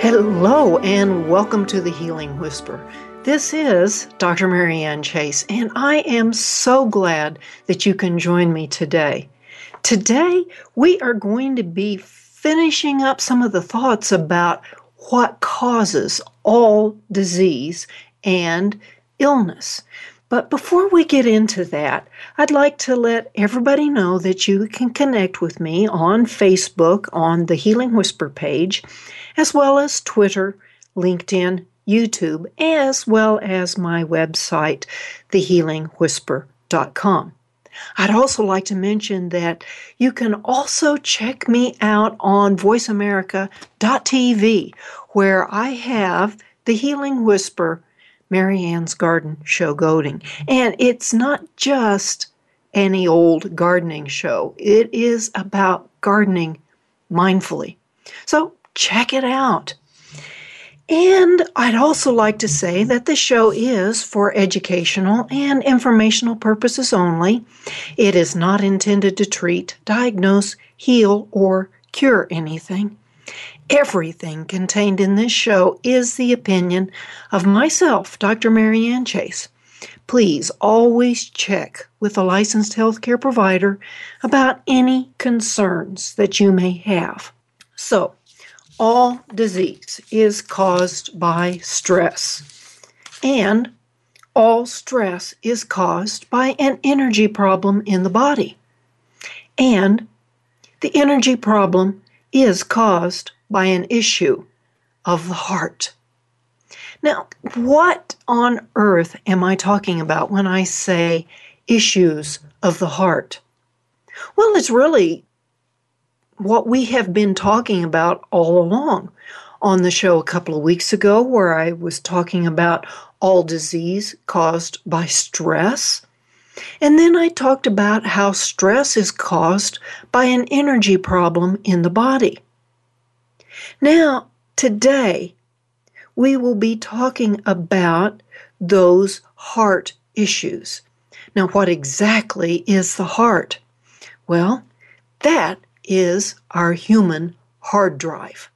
Hello and welcome to The Healing Whisper. This is Dr. Marianne Chase, and I am so glad that you can join me today. Today, we are going to be finishing up some of the thoughts about what causes all disease and illness. But before we get into that, I'd like to let everybody know that you can connect with me on Facebook on the Healing Whisper page, as well as Twitter, LinkedIn, YouTube, as well as my website, thehealingwhisper.com. I'd also like to mention that you can also check me out on voiceamerica.tv, where I have the Healing Whisper Mary Ann's Garden Show Goading. And it's not just any old gardening show. It is about gardening mindfully. So check it out. And I'd also like to say that the show is for educational and informational purposes only. It is not intended to treat, diagnose, heal, or cure anything. Everything contained in this show is the opinion of myself, Dr. Marianne Chase. Please always check with a licensed healthcare provider about any concerns that you may have. So, all disease is caused by stress, and all stress is caused by an energy problem in the body, and the energy problem is caused by an issue of the heart. Now, what on earth am I talking about when I say issues of the heart? Well, it's really what we have been talking about all along. On the show a couple of weeks ago, where I was talking about all disease caused by stress, and then I talked about how stress is caused by an energy problem in the body. Now, today, we will be talking about those heart issues. Now, what exactly is the heart? Well, that is our human hard drive.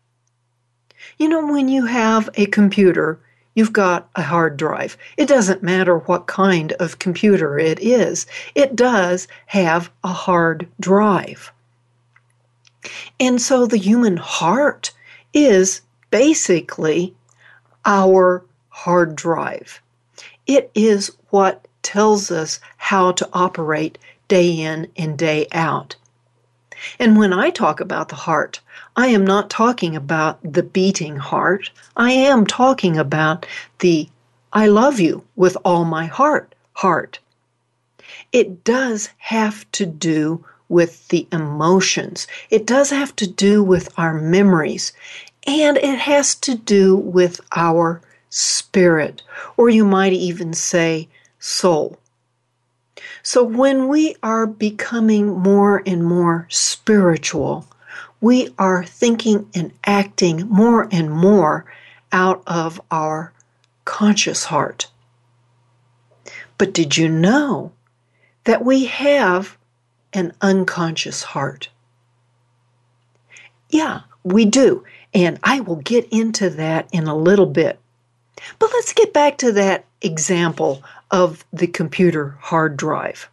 You know, when you have a computer, you've got a hard drive. It doesn't matter what kind of computer it is. It does have a hard drive. And so the human heart is basically our hard drive. It is what tells us how to operate day in and day out. And when I talk about the heart, I am not talking about the beating heart. I am talking about the I love you with all my heart heart. It does have to do with the emotions. It does have to do with our memories. And it has to do with our spirit, or you might even say soul. So when we are becoming more and more spiritual, we are thinking and acting more and more out of our conscious heart. But did you know that we have an unconscious heart? Yeah, we do. And I will get into that in a little bit. But let's get back to that example of the computer hard drive.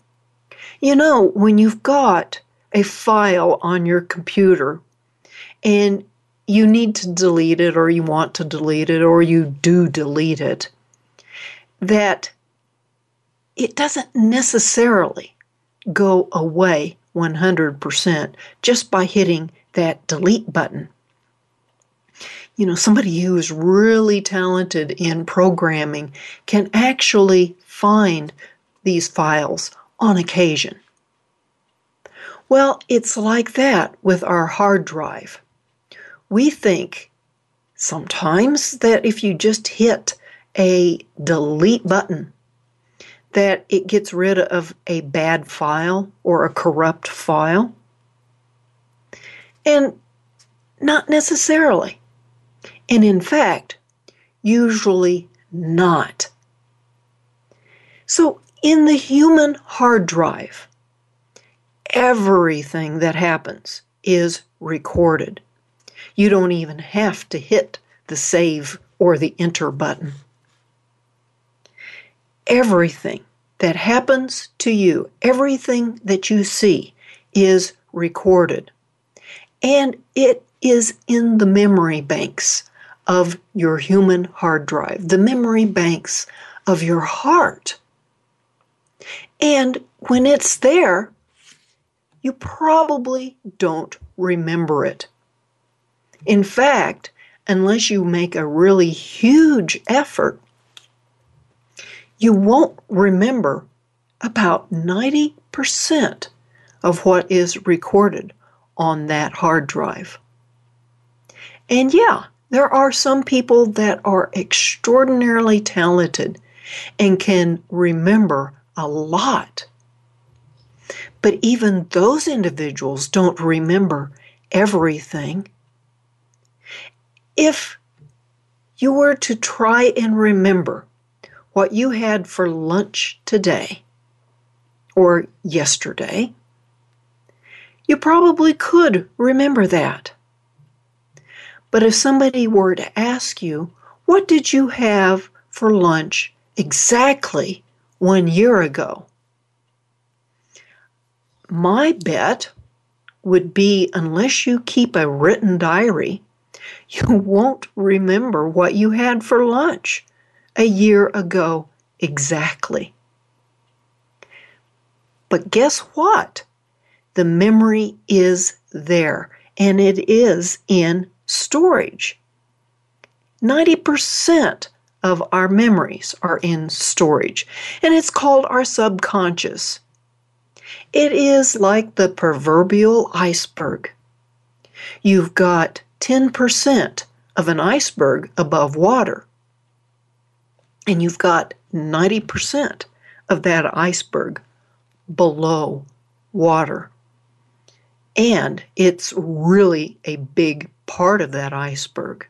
You know, when you've got a file on your computer and you need to delete it, or you want to delete it, or you do delete it, that it doesn't necessarily go away 100% just by hitting that delete button. You know, somebody who is really talented in programming can actually find these files on occasion. Well, it's like that with our hard drive. We think sometimes that if you just hit a delete button, that it gets rid of a bad file or a corrupt file. And not necessarily. And in fact, usually not. So in the human hard drive, everything that happens is recorded. You don't even have to hit the save or the enter button. Everything that happens to you, everything that you see is recorded. And it is in the memory banks of your human hard drive, the memory banks of your heart. And when it's there, you probably don't remember it. In fact, unless you make a really huge effort, you won't remember about 90% of what is recorded on that hard drive. And yeah, there are some people that are extraordinarily talented and can remember a lot. But even those individuals don't remember everything. If you were to try and remember what you had for lunch today or yesterday, you probably could remember that. But if somebody were to ask you, what did you have for lunch exactly 1 year ago? My bet would be, unless you keep a written diary, you won't remember what you had for lunch a year ago exactly. But guess what? The memory is there, and it is in storage. 90% of our memories are in storage, and it's called our subconscious. It is like the proverbial iceberg. You've got 10% of an iceberg above water, and you've got 90% of that iceberg below water. And it's really a big part of that iceberg.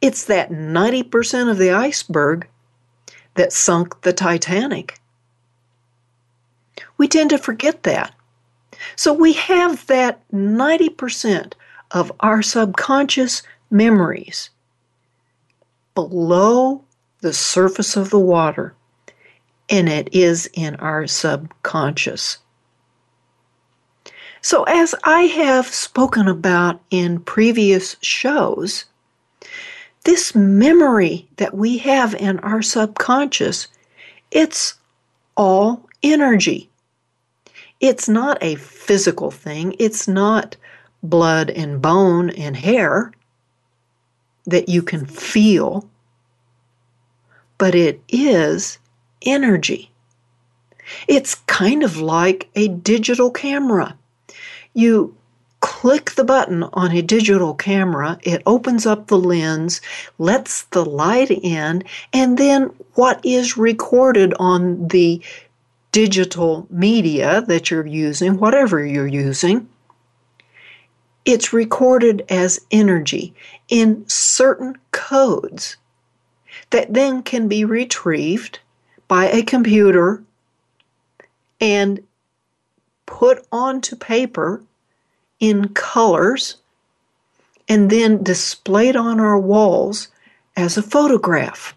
It's that 90% of the iceberg that sunk the Titanic. We tend to forget that. So we have that 90% of our subconscious memories below the surface of the water, and it is in our subconscious. So as I have spoken about in previous shows, this memory that we have in our subconscious, it's all energy. It's not a physical thing. It's not blood and bone and hair that you can feel, but it is energy. It's kind of like a digital camera. You click the button on a digital camera, it opens up the lens, lets the light in, and then what is recorded on the digital media that you're using, whatever you're using, it's recorded as energy in certain codes that then can be retrieved by a computer and put onto paper in colors and then displayed on our walls as a photograph.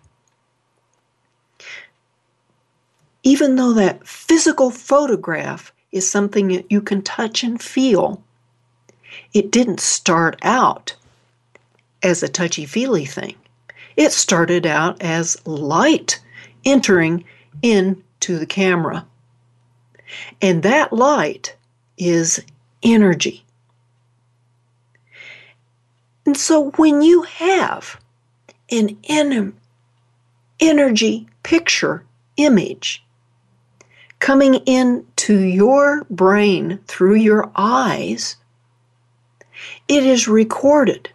even though that physical photograph is something that you can touch and feel, it didn't start out as a touchy-feely thing. It started out as light entering into the camera. And that light is energy. And so when you have an energy picture image coming into your brain through your eyes, it is recorded.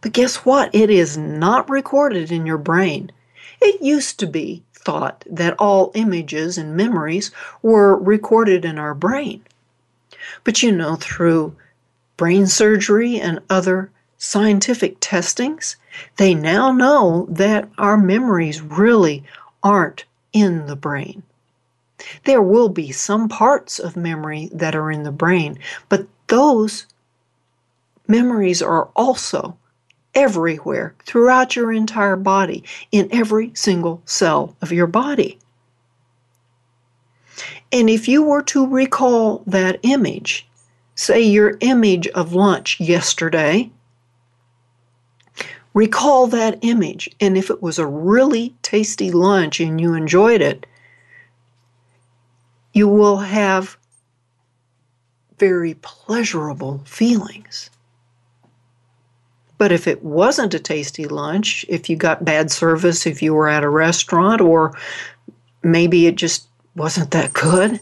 But guess what? It is not recorded in your brain. It used to be thought that all images and memories were recorded in our brain. But you know, through brain surgery and other scientific testings, they now know that our memories really aren't in the brain. There will be some parts of memory that are in the brain, but those memories are also everywhere throughout your entire body, in every single cell of your body. And if you were to recall that image, say your image of lunch yesterday, recall that image, and if it was a really tasty lunch and you enjoyed it, you will have very pleasurable feelings. But if it wasn't a tasty lunch, if you got bad service, if you were at a restaurant, or maybe it just wasn't that good,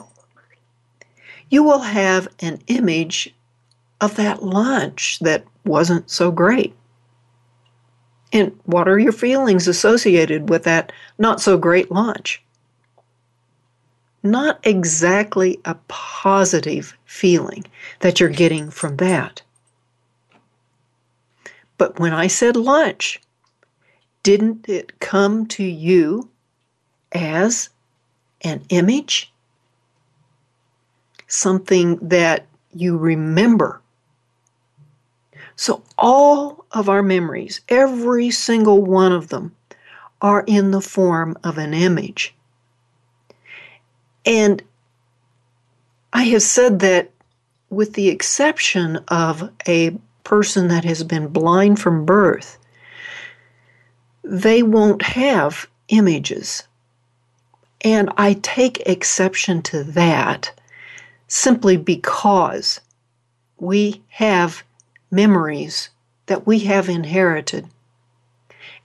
you will have an image of that lunch that wasn't so great. And what are your feelings associated with that not-so-great lunch? Not exactly a positive feeling that you're getting from that. But when I said lunch, didn't it come to you as an image? Something that you remember. So all of our memories, every single one of them, are in the form of an image. And I have said that with the exception of a person that has been blind from birth, they won't have images. And I take exception to that simply because we have memories that we have inherited.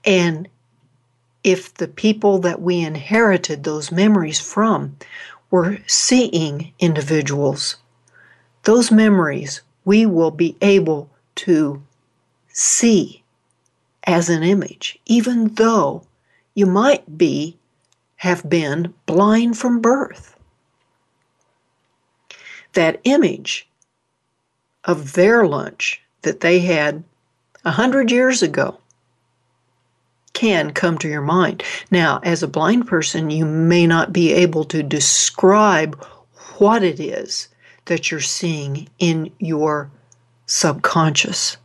And if the people that we inherited those memories from were seeing individuals, those memories we will be able to see as an image, even though you might have been blind from birth. That image of their lunch that they had 100 years ago can come to your mind. Now, as a blind person, you may not be able to describe what it is that you're seeing in your subconscious,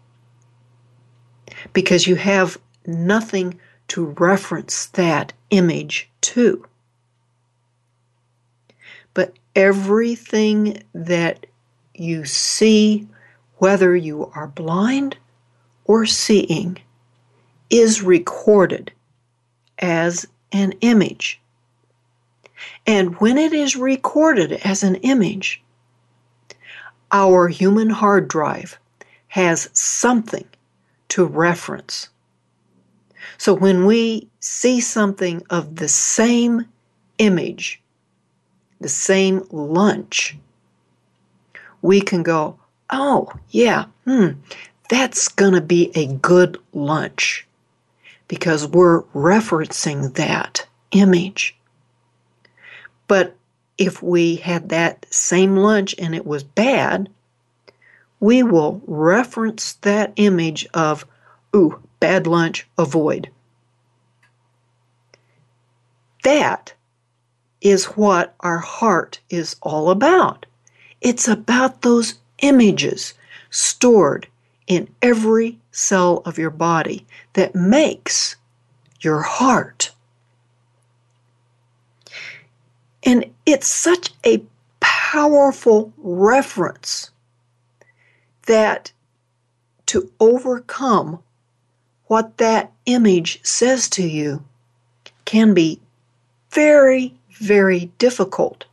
because you have nothing to reference that image to. But everything that you see, whether you are blind or seeing, is recorded as an image. And when it is recorded as an image, our human hard drive has something to reference. So when we see something of the same image, the same lunch, we can go, oh, yeah, that's going to be a good lunch, because we're referencing that image. But if we had that same lunch and it was bad, we will reference that image of, ooh, bad lunch, avoid. That is what our heart is all about. It's about those images stored in every cell of your body that makes your heart. And it's such a powerful reference that to overcome what that image says to you can be very, very difficult.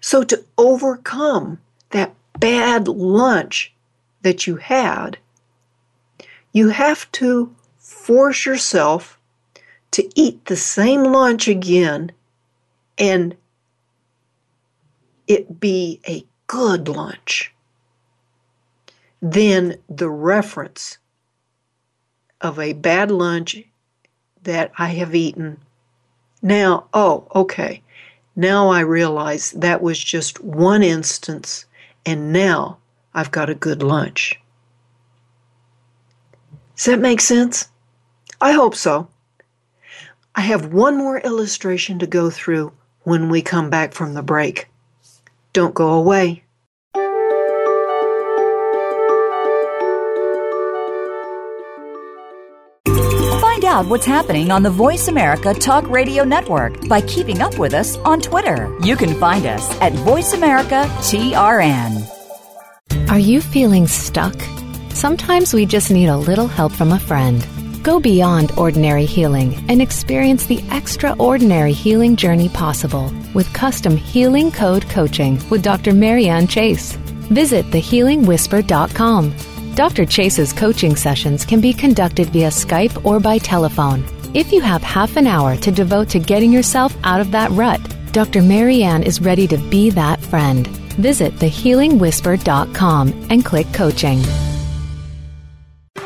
So to overcome that bad lunch that you had, you have to force yourself to eat the same lunch again and it be a good lunch. Then the reference of a bad lunch that I have eaten. Now, okay, now I realize that was just one instance, and now I've got a good lunch. Does that make sense? I hope so. I have one more illustration to go through when we come back from the break. Don't go away. Find out what's happening on the Voice America Talk Radio Network by keeping up with us on Twitter. You can find us at VoiceAmericaTRN. Are you feeling stuck? Sometimes we just need a little help from a friend. Go beyond ordinary healing and experience the extraordinary healing journey possible with custom Healing Code coaching with Dr. Marianne Chase. Visit thehealingwhisper.com. Dr. Chase's coaching sessions can be conducted via Skype or by telephone. If you have half an hour to devote to getting yourself out of that rut, Dr. Marianne is ready to be that friend. Visit thehealingwhisper.com and click coaching.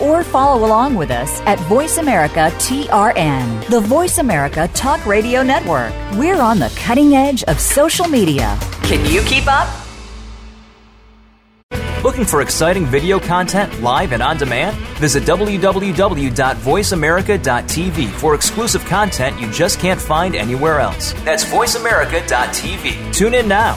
or follow along with us at VoiceAmericaTRN, the Voice America Talk Radio Network. We're on the cutting edge of social media. Can you keep up? Looking for exciting video content live and on demand? Visit www.voiceamerica.tv for exclusive content you just can't find anywhere else. That's voiceamerica.tv. Tune in now.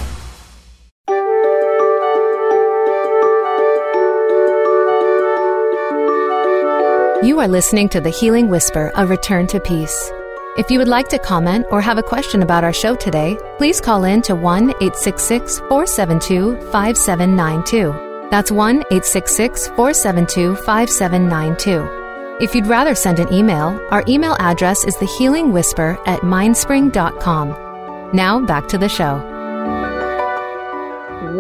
You are listening to The Healing Whisper, A Return to Peace. If you would like to comment or have a question about our show today, please call in to 1-866-472-5792. That's 1-866-472-5792. If you'd rather send an email, our email address is thehealingwhisper@mindspring.com. Now back to the show.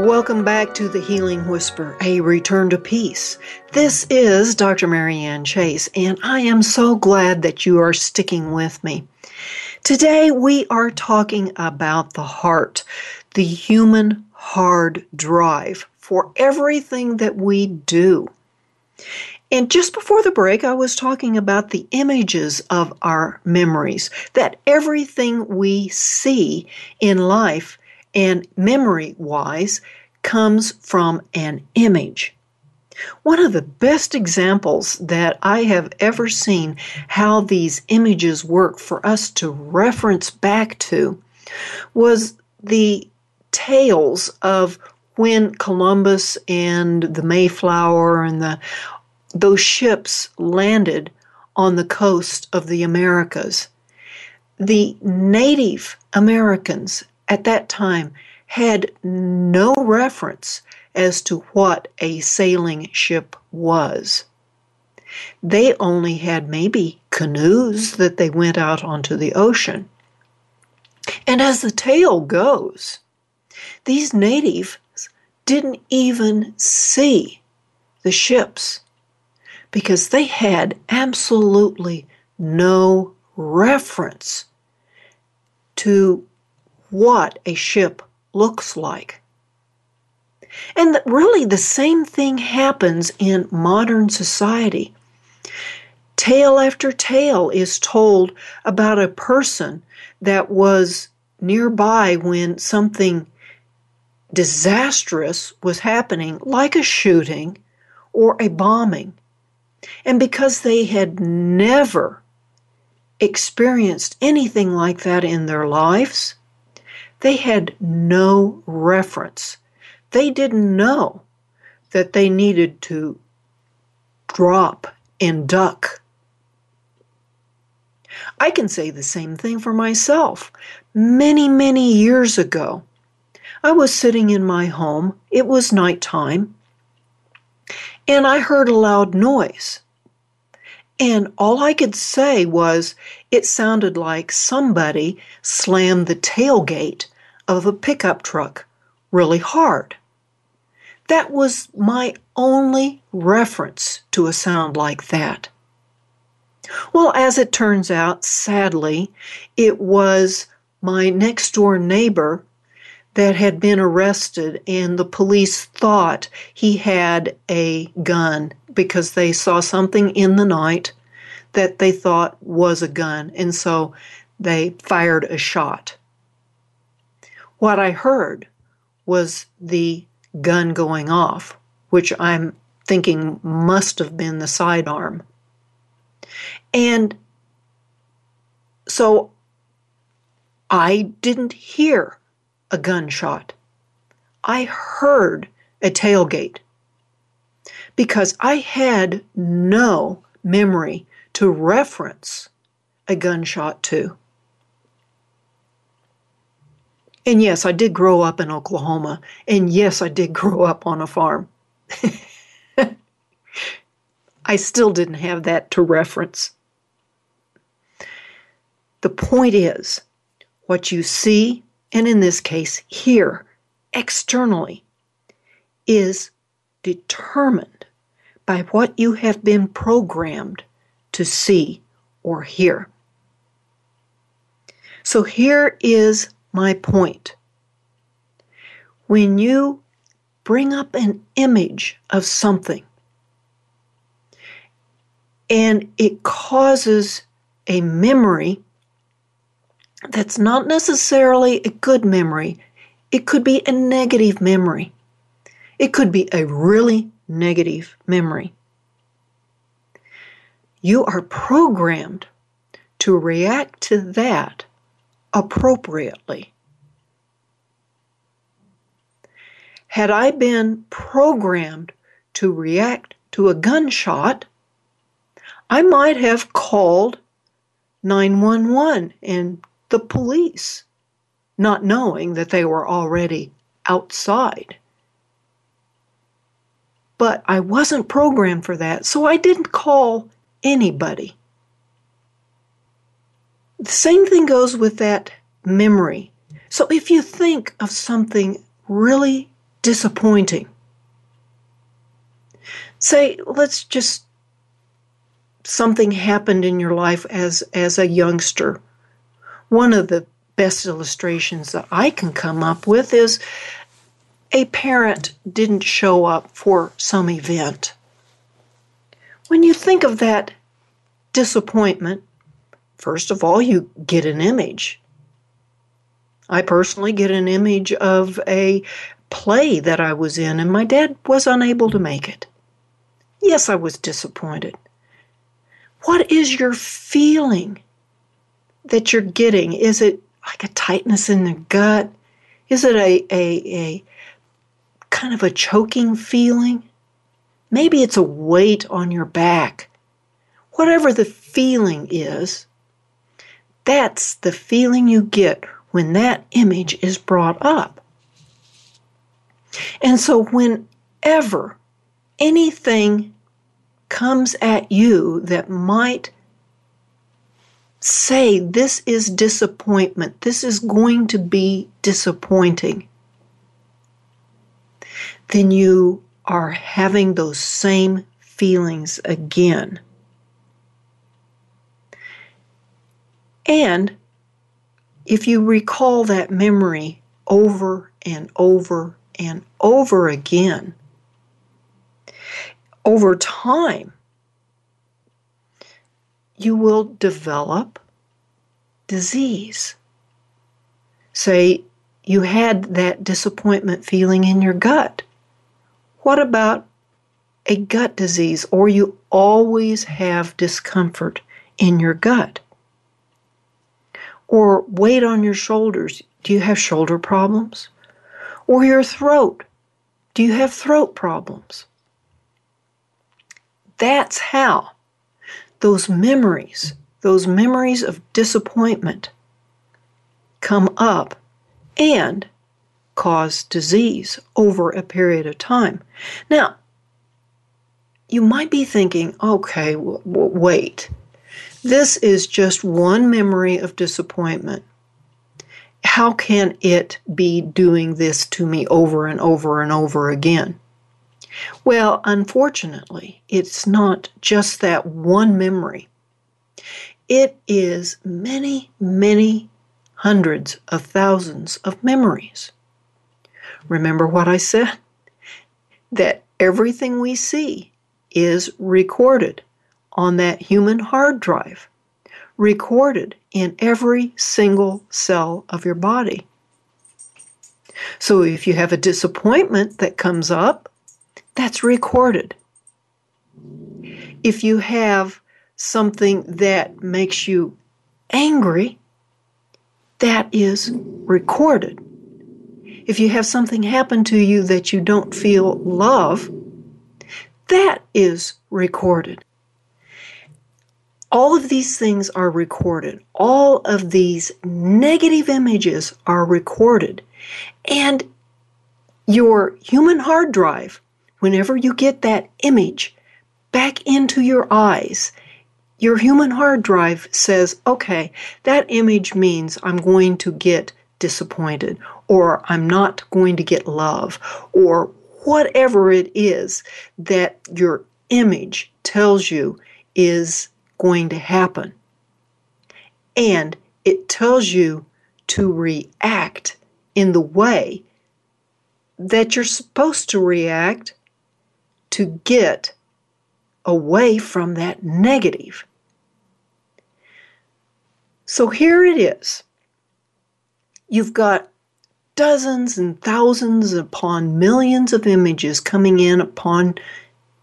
Welcome back to The Healing Whisper, A Return to Peace. This is Dr. Marianne Chase, and I am so glad that you are sticking with me. Today, we are talking about the heart, the human hard drive for everything that we do. And just before the break, I was talking about the images of our memories, that everything we see in life and memory-wise, comes from an image. One of the best examples that I have ever seen how these images work for us to reference back to was the tales of when Columbus and the Mayflower and those ships landed on the coast of the Americas. The Native Americans at that time had no reference as to what a sailing ship was. They only had maybe canoes that they went out onto the ocean. And as the tale goes, these natives didn't even see the ships because they had absolutely no reference to what a ship looks like. And really the same thing happens in modern society. Tale after tale is told about a person that was nearby when something disastrous was happening, like a shooting or a bombing. And because they had never experienced anything like that in their lives, they had no reference. They didn't know that they needed to drop and duck. I can say the same thing for myself. Many, many years ago, I was sitting in my home. It was nighttime, and I heard a loud noise. And all I could say was, it sounded like somebody slammed the tailgate of a pickup truck really hard. That was my only reference to a sound like that. Well, as it turns out, sadly, it was my next-door neighbor that had been arrested, and the police thought he had a gun because they saw something in the night that they thought was a gun, and so they fired a shot. What I heard was the gun going off, which I'm thinking must have been the sidearm. And so I didn't hear a gunshot. I heard a tailgate because I had no memory to reference a gunshot to. And yes, I did grow up in Oklahoma, and yes, I did grow up on a farm. I still didn't have that to reference. The point is, what you see, and in this case, here, externally, is determined by what you have been programmed to see or hear. So here is my point. When you bring up an image of something and it causes a memory that's not necessarily a good memory. It could be a negative memory. It could be a really negative memory. You are programmed to react to that appropriately. Had I been programmed to react to a gunshot, I might have called 911 and the police, not knowing that they were already outside. But I wasn't programmed for that, so I didn't call anybody. The same thing goes with that memory. So if you think of something really disappointing, say, let's just, something happened in your life as a youngster. One of the best illustrations that I can come up with is a parent didn't show up for some event. When you think of that disappointment, first of all, you get an image. I personally get an image of a play that I was in, and my dad was unable to make it. Yes, I was disappointed. What is your feeling that you're getting? Is it like a tightness in the gut? Is it a kind of a choking feeling? Maybe it's a weight on your back. Whatever the feeling is, that's the feeling you get when that image is brought up. And so whenever anything comes at you that might say, this is disappointment, this is going to be disappointing, then you are having those same feelings again. And if you recall that memory over and over and over again, over time, you will develop disease. Say you had that disappointment feeling in your gut. What about a gut disease, or you always have discomfort in your gut? Or weight on your shoulders. Do you have shoulder problems? Or your throat. Do you have throat problems? That's how those memories of disappointment come up and cause disease over a period of time. Now, you might be thinking, okay, wait. This is just one memory of disappointment. How can it be doing this to me over and over and over again? Well, unfortunately, it's not just that one memory. It is many, many hundreds of thousands of memories. Remember what I said? That everything we see is recorded on that human hard drive, recorded in every single cell of your body. So if you have a disappointment that comes up, that's recorded. If you have something that makes you angry, that is recorded. If you have something happen to you that you don't feel love, that is recorded. All of these things are recorded. All of these negative images are recorded. And your human hard drive, whenever you get that image back into your eyes, your human hard drive says, okay, that image means I'm going to get disappointed, or I'm not going to get love, or whatever it is that your image tells you is going to happen. And it tells you to react in the way that you're supposed to react to get away from that negative. So here it is. You've got dozens and thousands upon millions of images coming in upon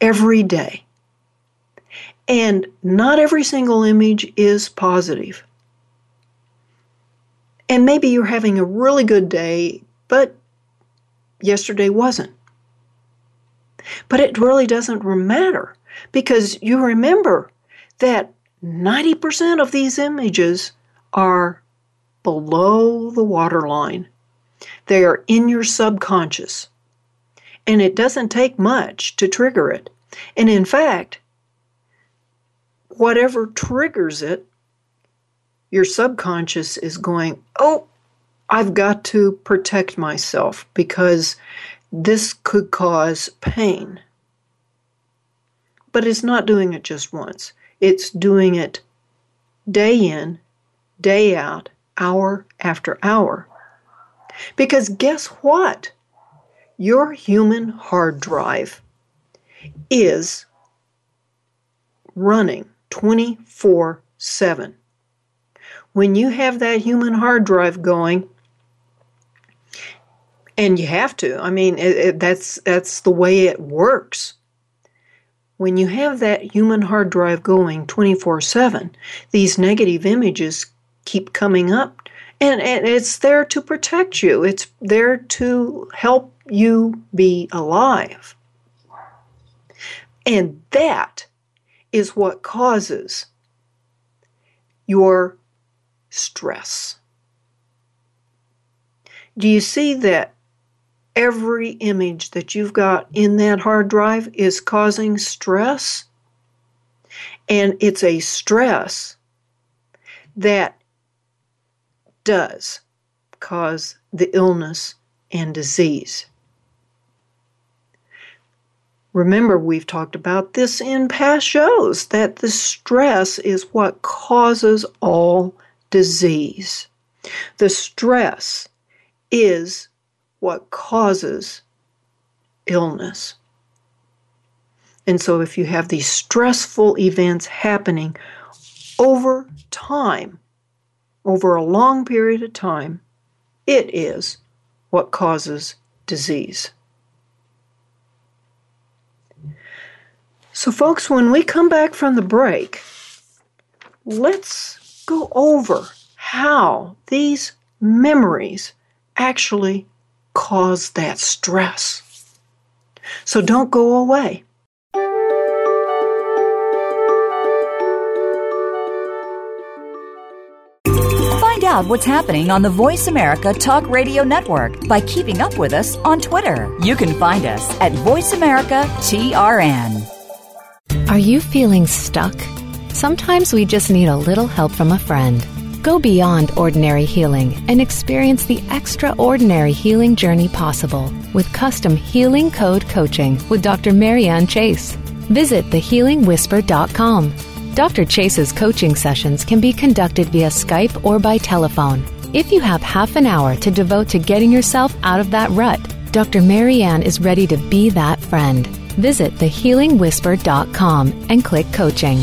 every day. And not every single image is positive. And maybe you're having a really good day, but yesterday wasn't. But it really doesn't matter, because you remember that 90% of these images are below the waterline. They are in your subconscious. And it doesn't take much to trigger it. And in fact, whatever triggers it, your subconscious is going, oh, I've got to protect myself because this could cause pain. But it's not doing it just once. It's doing it day in, day out, hour after hour. Because guess what? Your human hard drive is running 24/7. When you have that human hard drive going, and you have to, I mean, that's the way it works. When you have that human hard drive going 24/7, these negative images keep coming up, and it's there to protect you. It's there to help you be alive. And that is what causes your stress. Do you see that every image that you've got in that hard drive is causing stress? And it's a stress that does cause the illness and disease. Remember, we've talked about this in past shows, that the stress is what causes all disease. The stress is what causes illness. And so if you have these stressful events happening over time, over a long period of time, it is what causes disease. So folks, when we come back from the break, let's go over how these memories actually cause that stress. So don't go away. Find out what's happening on the Voice America Talk Radio Network by keeping up with us on Twitter. You can find us at VoiceAmericaTRN. Are you feeling stuck? Sometimes we just need a little help from a friend. Go beyond ordinary healing and experience the extraordinary healing journey possible with custom Healing Code coaching with Dr. Marianne Chase. Visit thehealingwhisper.com. Dr. Chase's coaching sessions can be conducted via Skype or by telephone. If you have half an hour to devote to getting yourself out of that rut, Dr. Marianne is ready to be that friend. Visit thehealingwhisper.com and click coaching.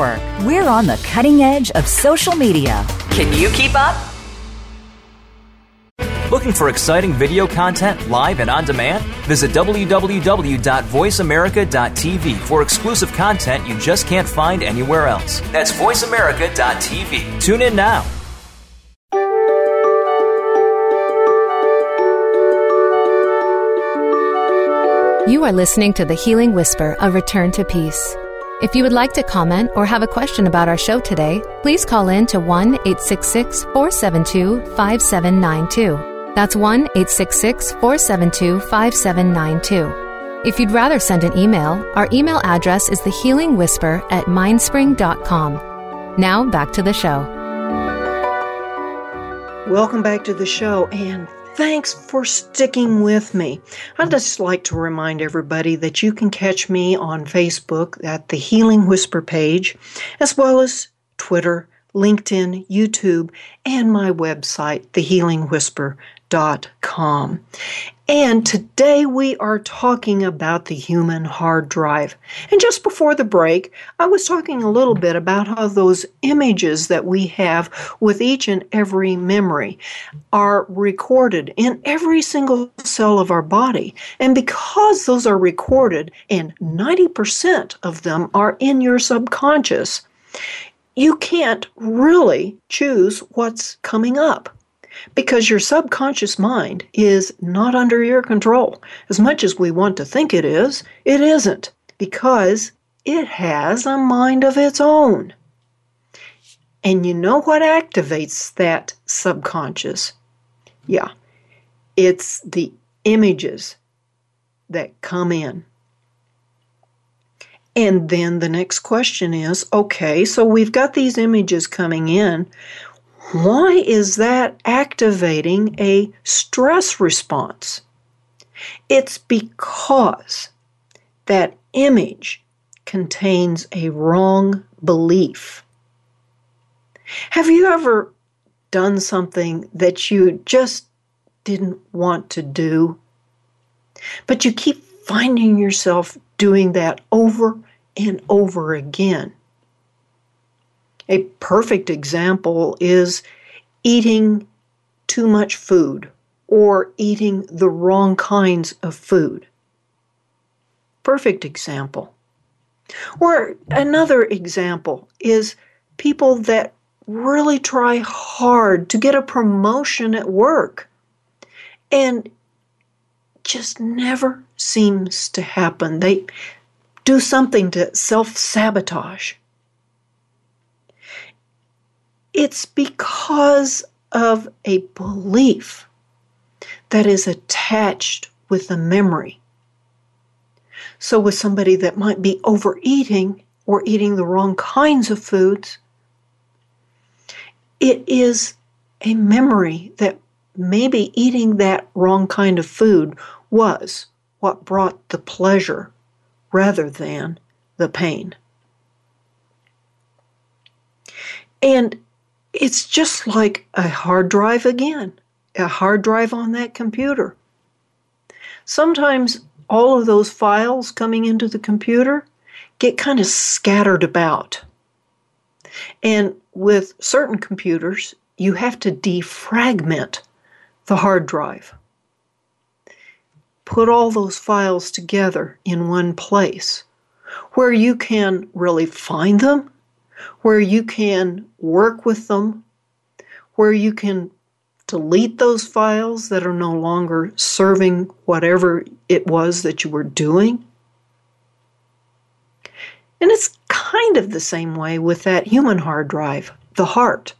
We're on the cutting edge of social media. Can you keep up? Looking for exciting video content live and on demand? Visit www.voiceamerica.tv for exclusive content you just can't find anywhere else. That's voiceamerica.tv. Tune in now. You are listening to The Healing Whisper, a return to peace. If you would like to comment or have a question about our show today, please call in to 1-866-472-5792. That's 1-866-472-5792. If you'd rather send an email, our email address is thehealingwhisper@mindspring.com. Now back to the show. Welcome back to the show, and thanks for sticking with me. I'd just like to remind everybody that you can catch me on Facebook at the Healing Whisper page, as well as Twitter, LinkedIn, YouTube, and my website, thehealingwhisper.com. And today we are talking about the human hard drive. And just before the break, I was talking a little bit about how those images that we have with each and every memory are recorded in every single cell of our body. And because those are recorded, and 90% of them are in your subconscious, you can't really choose what's coming up, because your subconscious mind is not under your control. As much as we want to think it is, it isn't, because it has a mind of its own. And you know what activates that subconscious? Yeah, it's the images that come in. And then the next question is, okay, so we've got these images coming in. Why is that activating a stress response? It's because that image contains a wrong belief. Have you ever done something that you just didn't want to do, but you keep finding yourself doing that over and over again? A perfect example is eating too much food or eating the wrong kinds of food. Perfect example. Or another example is people that really try hard to get a promotion at work and just never seems to happen. They do something to self-sabotage. It's because of a belief that is attached with the memory. So with somebody that might be overeating or eating the wrong kinds of foods, it is a memory that maybe eating that wrong kind of food was what brought the pleasure rather than the pain. And it's just like a hard drive again, a hard drive on that computer. Sometimes all of those files coming into the computer get kind of scattered about. And with certain computers, you have to defragment the hard drive. Put all those files together in one place where you can really find them, where you can work with them, where you can delete those files that are no longer serving whatever it was that you were doing. And it's kind of the same way with that human hard drive, the heart.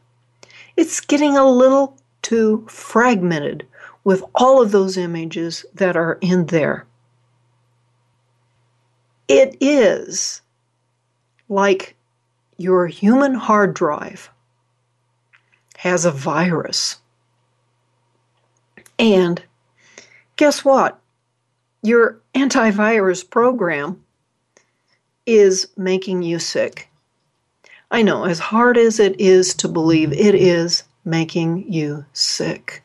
It's getting a little too fragmented with all of those images that are in there. It is like your human hard drive has a virus. And guess what? Your antivirus program is making you sick. I know, as hard as it is to believe, it is making you sick.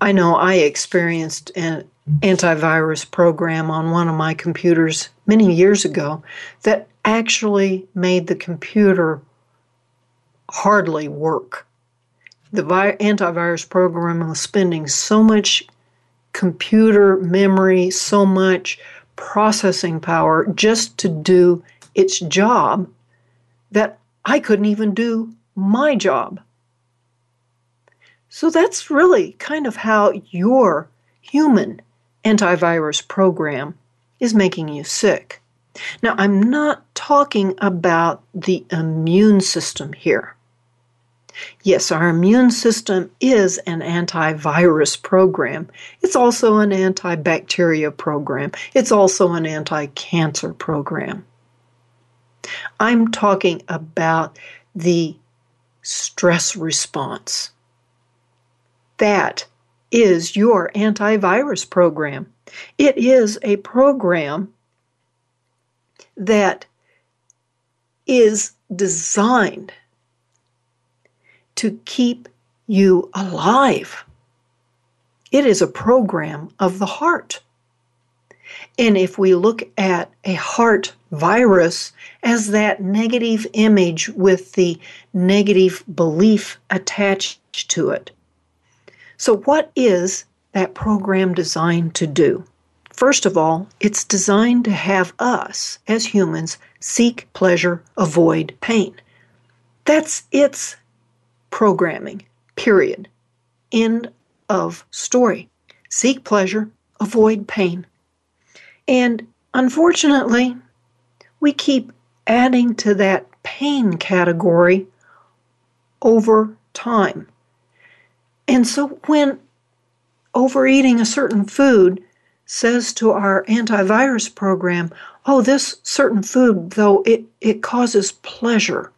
I know I experienced an antivirus program on one of my computers many years ago that actually made the computer hardly work. The antivirus program was spending so much computer memory, so much processing power just to do its job that I couldn't even do my job. So that's really kind of how your human antivirus program is making you sick. Now, I'm not talking about the immune system here. Yes, our immune system is an antivirus program. It's also an antibacteria program. It's also an anti-cancer program. I'm talking about the stress response. That is your antivirus program. It is a program that is designed to keep you alive. It is a program of the heart. And if we look at a heart virus as that negative image with the negative belief attached to it. So what is that program designed to do? First of all, it's designed to have us, as humans, seek pleasure, avoid pain. That's its programming, period. End of story. Seek pleasure, avoid pain. And unfortunately, we keep adding to that pain category over time. And so when overeating a certain food says to our antivirus program, oh, this certain food, though, it causes pleasure,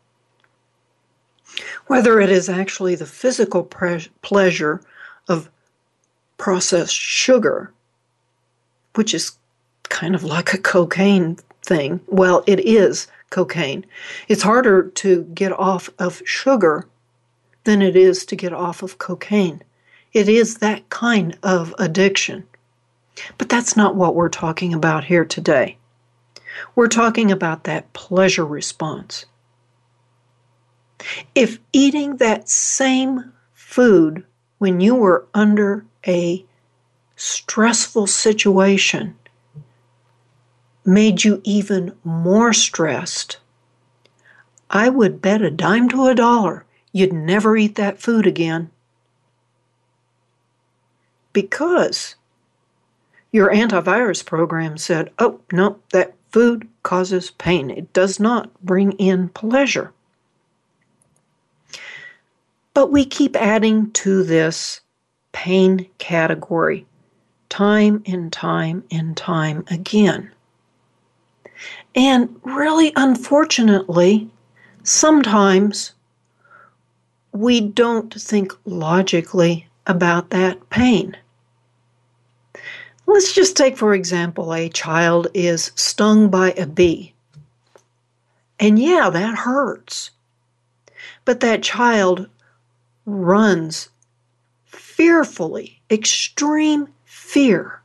whether it is actually the physical pleasure of processed sugar, which is kind of like a cocaine thing. Well, it is cocaine. It's harder to get off of sugar than it is to get off of cocaine. It is that kind of addiction. But that's not what we're talking about here today. We're talking about that pleasure response. If eating that same food when you were under a stressful situation made you even more stressed, I would bet a dime to a dollar you'd never eat that food again, because your antivirus program said, oh, no, that food causes pain. It does not bring in pleasure. But we keep adding to this pain category time and time and time again. And really, unfortunately, sometimes we don't think logically about that pain. Let's just take, for example, a child is stung by a bee. And yeah, that hurts. But that child runs fearfully, extreme fear,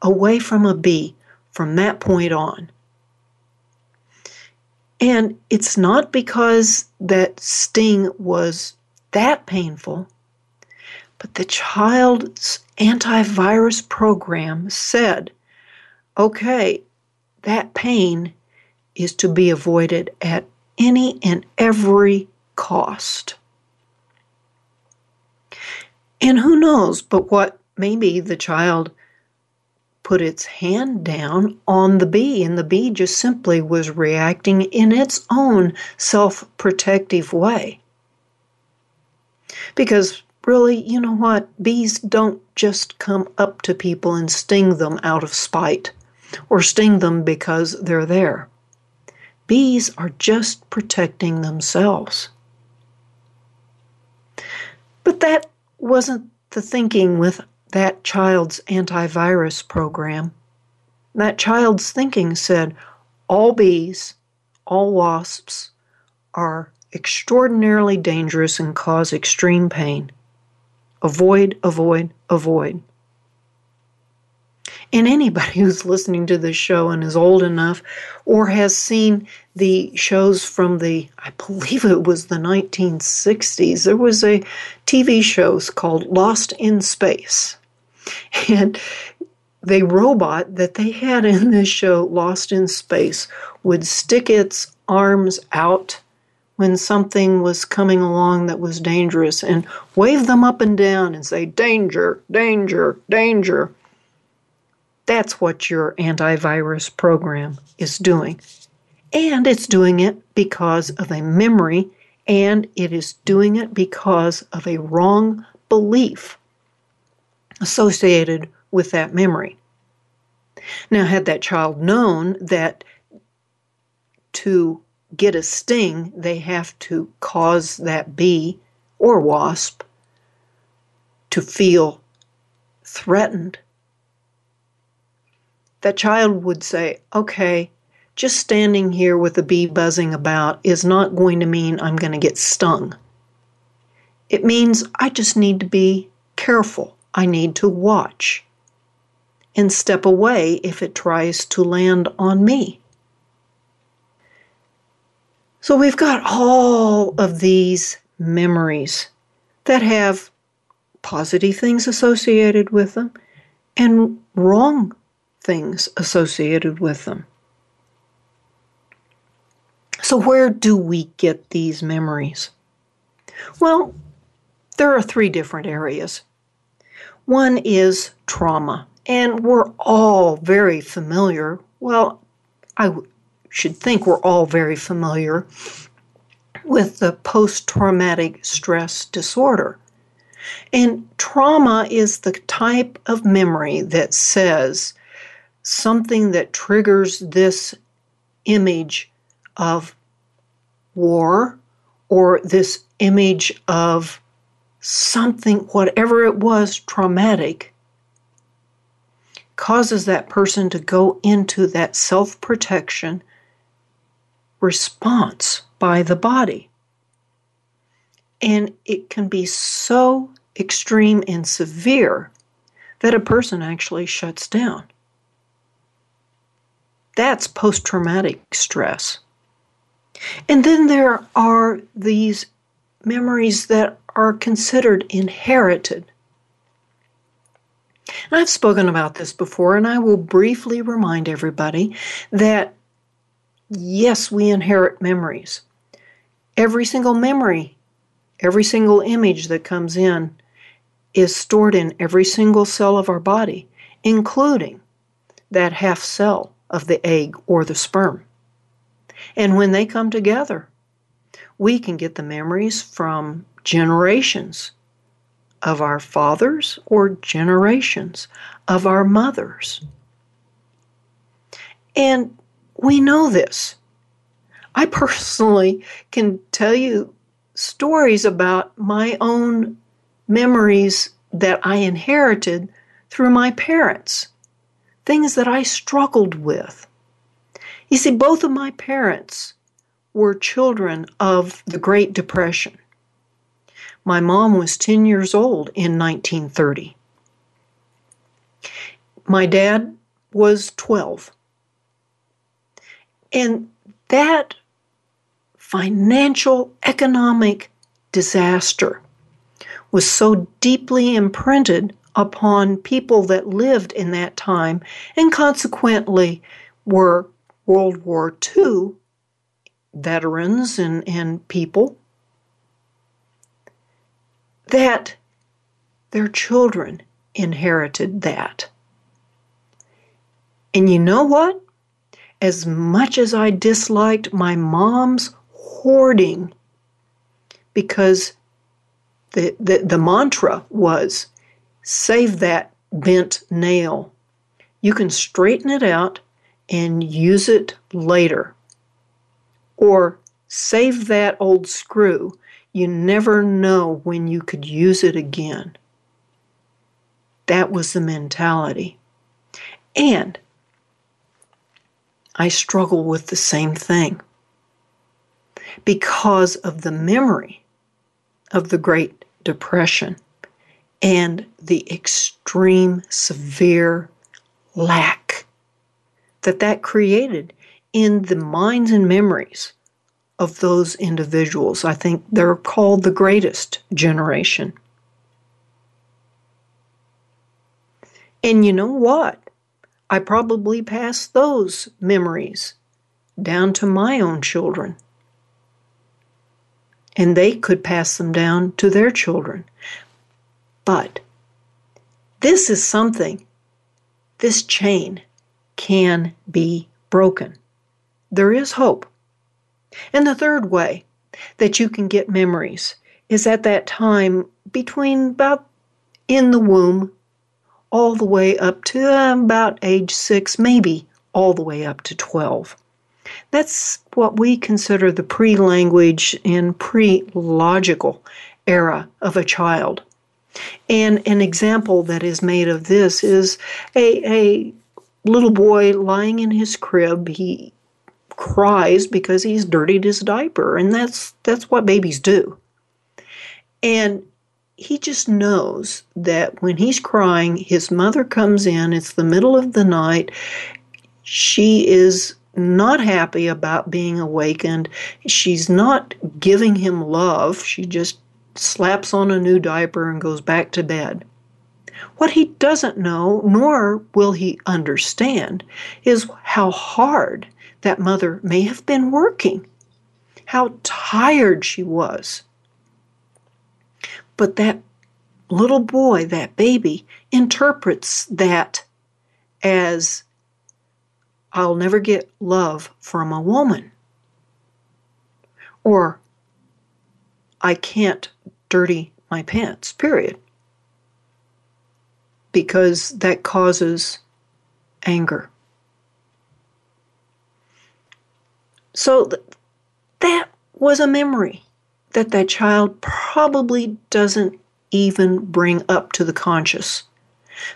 away from a bee from that point on. And it's not because that sting was that painful, but the child's antivirus program said, okay, that pain is to be avoided at any and every cost. And who knows but what maybe the child put its hand down on the bee, and the bee just simply was reacting in its own self-protective way. Because really, you know what? Bees don't just come up to people and sting them out of spite or sting them because they're there. Bees are just protecting themselves. But that wasn't the thinking with that child's antivirus program. That child's thinking said, all bees, all wasps are extraordinarily dangerous and cause extreme pain. Avoid, avoid, avoid. And anybody who's listening to this show and is old enough or has seen the shows from the, I believe it was the 1960s, there was a TV show called Lost in Space. And the robot that they had in this show, Lost in Space, would stick its arms out when something was coming along that was dangerous and wave them up and down and say, danger, danger, danger. That's what your antivirus program is doing. And it's doing it because of a memory, and it is doing it because of a wrong belief associated with that memory. Now, had that child known that to get a sting, they have to cause that bee or wasp to feel threatened, that child would say, okay, just standing here with a bee buzzing about is not going to mean I'm going to get stung. It means I just need to be careful. I need to watch and step away if it tries to land on me. So we've got all of these memories that have positive things associated with them and wrong things associated with them. So where do we get these memories? Well, there are three different areas. One is trauma, and we're all very familiar. Well, I should think we're all very familiar with the post-traumatic stress disorder. And trauma is the type of memory that says, something that triggers this image of war or this image of something, whatever it was, traumatic, causes that person to go into that self-protection response by the body. And it can be so extreme and severe that a person actually shuts down. That's post-traumatic stress. And then there are these memories that are considered inherited. And I've spoken about this before, and I will briefly remind everybody that, yes, we inherit memories. Every single memory, every single image that comes in is stored in every single cell of our body, including that half cell of the egg or the sperm. And when they come together, we can get the memories from generations of our fathers or generations of our mothers. And we know this. I personally can tell you stories about my own memories that I inherited through my parents, things that I struggled with. You see, both of my parents were children of the Great Depression. My mom was 10 years old in 1930. My dad was 12. And that financial, economic disaster was so deeply imprinted upon people that lived in that time and consequently were World War II veterans and people, that their children inherited that. And you know what? As much as I disliked my mom's hoarding, because the mantra was, save that bent nail. You can straighten it out and use it later. Or save that old screw. You never know when you could use it again. That was the mentality. And I struggle with the same thing because of the memory of the Great Depression and the extreme, severe lack that created in the minds and memories of those individuals. I think they're called the greatest generation. And you know what? I probably passed those memories down to my own children. And they could pass them down to their children. But this is something, this chain can be broken. There is hope. And the third way that you can get memories is at that time between about in the womb all the way up to about age 6, maybe all the way up to 12. That's what we consider the pre-language and pre-logical era of a child. And an example that is made of this is a little boy lying in his crib. He cries because he's dirtied his diaper, and that's what babies do. And he just knows that when he's crying, his mother comes in, it's the middle of the night, she is not happy about being awakened, she's not giving him love, she just slaps on a new diaper and goes back to bed. What he doesn't know, nor will he understand, is how hard that mother may have been working, how tired she was. But that little boy, that baby, interprets that as, I'll never get love from a woman. Or, I can't dirty my pants, period. Because that causes anger. So that was a memory that child probably doesn't even bring up to the conscious,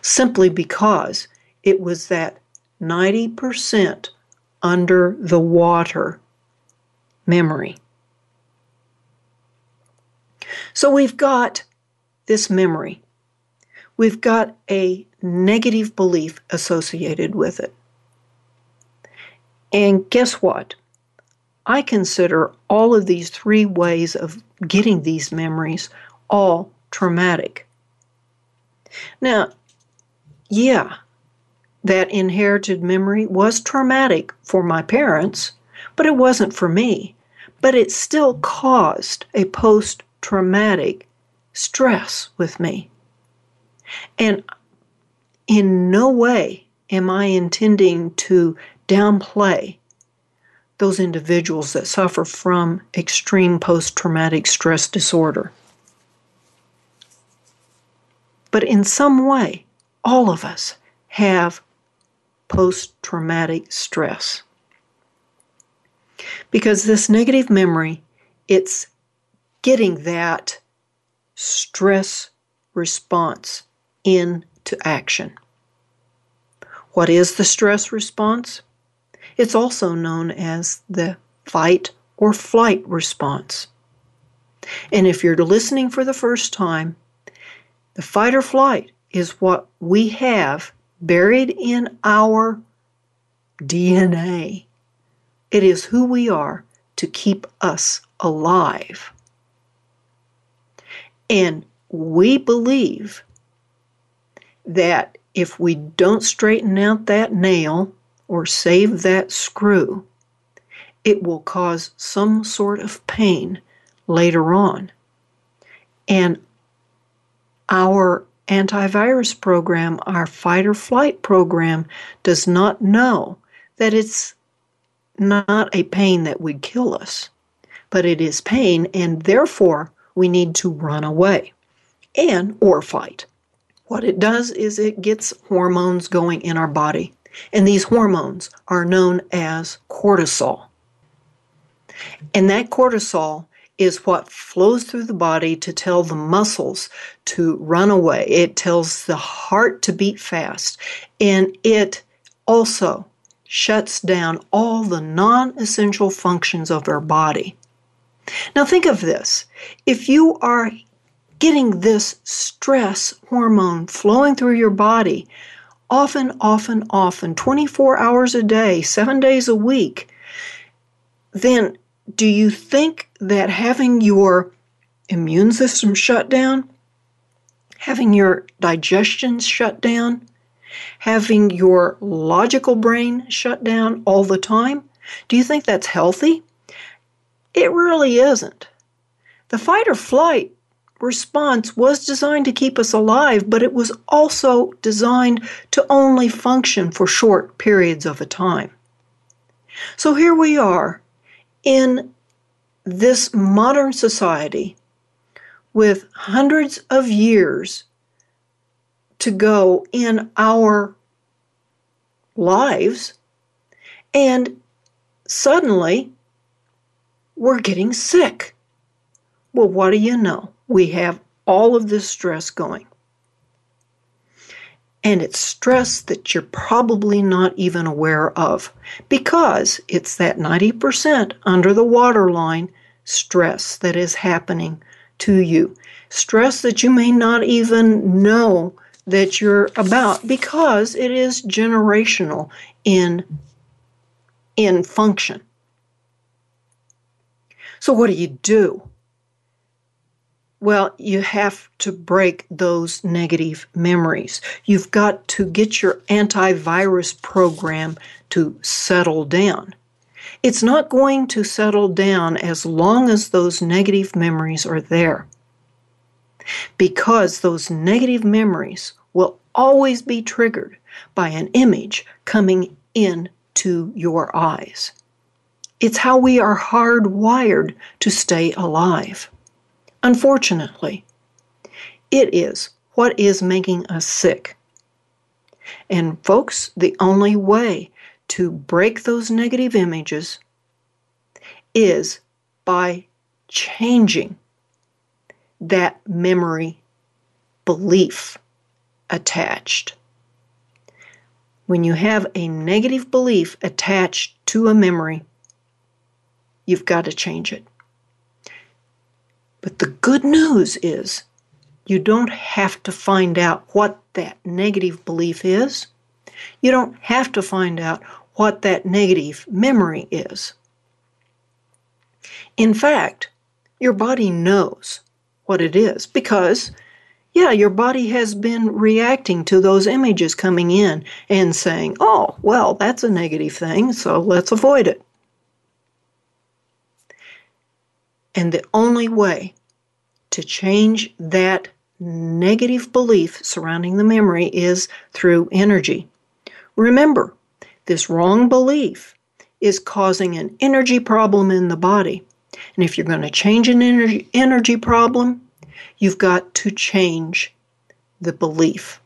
simply because it was that 90% under the water memory. So we've got this memory. We've got a negative belief associated with it. And guess what? I consider all of these three ways of getting these memories all traumatic. Now, yeah, that inherited memory was traumatic for my parents, but it wasn't for me. But it still caused a post-traumatic stress with me. And in no way am I intending to downplay those individuals that suffer from extreme post-traumatic stress disorder. But in some way, all of us have post-traumatic stress. Because this negative memory, it's getting that stress response into action. What is the stress response? It's also known as the fight or flight response. And if you're listening for the first time, the fight or flight is what we have buried in our DNA. It is who we are to keep us alive. And we believe that if we don't straighten out that nail or save that screw, it will cause some sort of pain later on. And our antivirus program, our fight or flight program, does not know that it's not a pain that would kill us, but it is pain, and therefore we need to run away and or fight. What it does is it gets hormones going in our body, and these hormones are known as cortisol. And that cortisol is what flows through the body to tell the muscles to run away. It tells the heart to beat fast, and it also shuts down all the non-essential functions of our body. Now think of this. If you are getting this stress hormone flowing through your body often, 24 hours a day, 7 days a week, then do you think that having your immune system shut down, having your digestion shut down, having your logical brain shut down all the time, do you think that's healthy? It really isn't. The fight or flight response was designed to keep us alive, but it was also designed to only function for short periods of a time. So here we are in this modern society with hundreds of years to go in our lives, and suddenly we're getting sick. Well, what do you know? We have all of this stress going. And it's stress that you're probably not even aware of, because it's that 90% under the waterline stress that is happening to you. Stress that you may not even know that you're about, because it is generational in function. So what do you do? Well, you have to break those negative memories. You've got to get your antivirus program to settle down. It's not going to settle down as long as those negative memories are there, because those negative memories will always be triggered by an image coming into your eyes. It's how we are hardwired to stay alive. Unfortunately, it is what is making us sick. And folks, the only way to break those negative images is by changing that memory belief attached. When you have a negative belief attached to a memory, you've got to change it. But the good news is you don't have to find out what that negative belief is. You don't have to find out what that negative memory is. In fact, your body knows what it is, because, your body has been reacting to those images coming in and saying, oh, well, that's a negative thing, so let's avoid it. And the only way to change that negative belief surrounding the memory is through energy. Remember, this wrong belief is causing an energy problem in the body. And if you're going to change an energy problem, you've got to change the belief.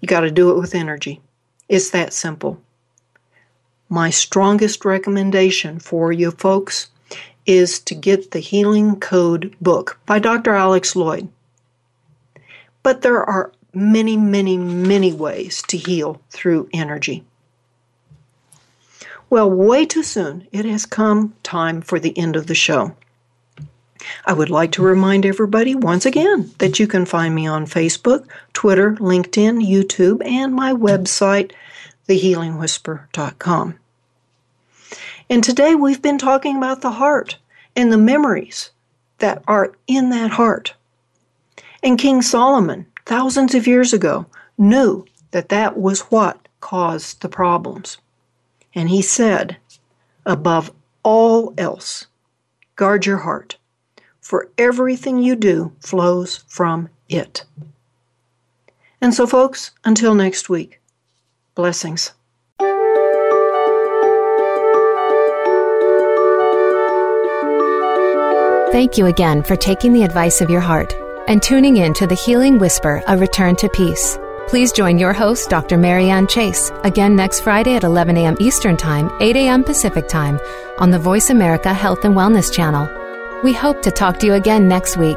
You got to do it with energy. It's that simple. My strongest recommendation for you folks is to get the Healing Code book by Dr. Alex Lloyd. But there are many, many, many ways to heal through energy. Well, way too soon, it has come time for the end of the show. I would like to remind everybody once again that you can find me on Facebook, Twitter, LinkedIn, YouTube, and my website, thehealingwhisper.com. And today we've been talking about the heart and the memories that are in that heart. And King Solomon, thousands of years ago, knew that that was what caused the problems. And he said, above all else, guard your heart, for everything you do flows from it. And so, folks, until next week, blessings. Thank you again for taking the advice of your heart and tuning in to The Healing Whisper, A Return to Peace. Please join your host, Dr. Marianne Chase, again next Friday at 11 a.m. Eastern Time, 8 a.m. Pacific Time on the Voice America Health and Wellness Channel. We hope to talk to you again next week.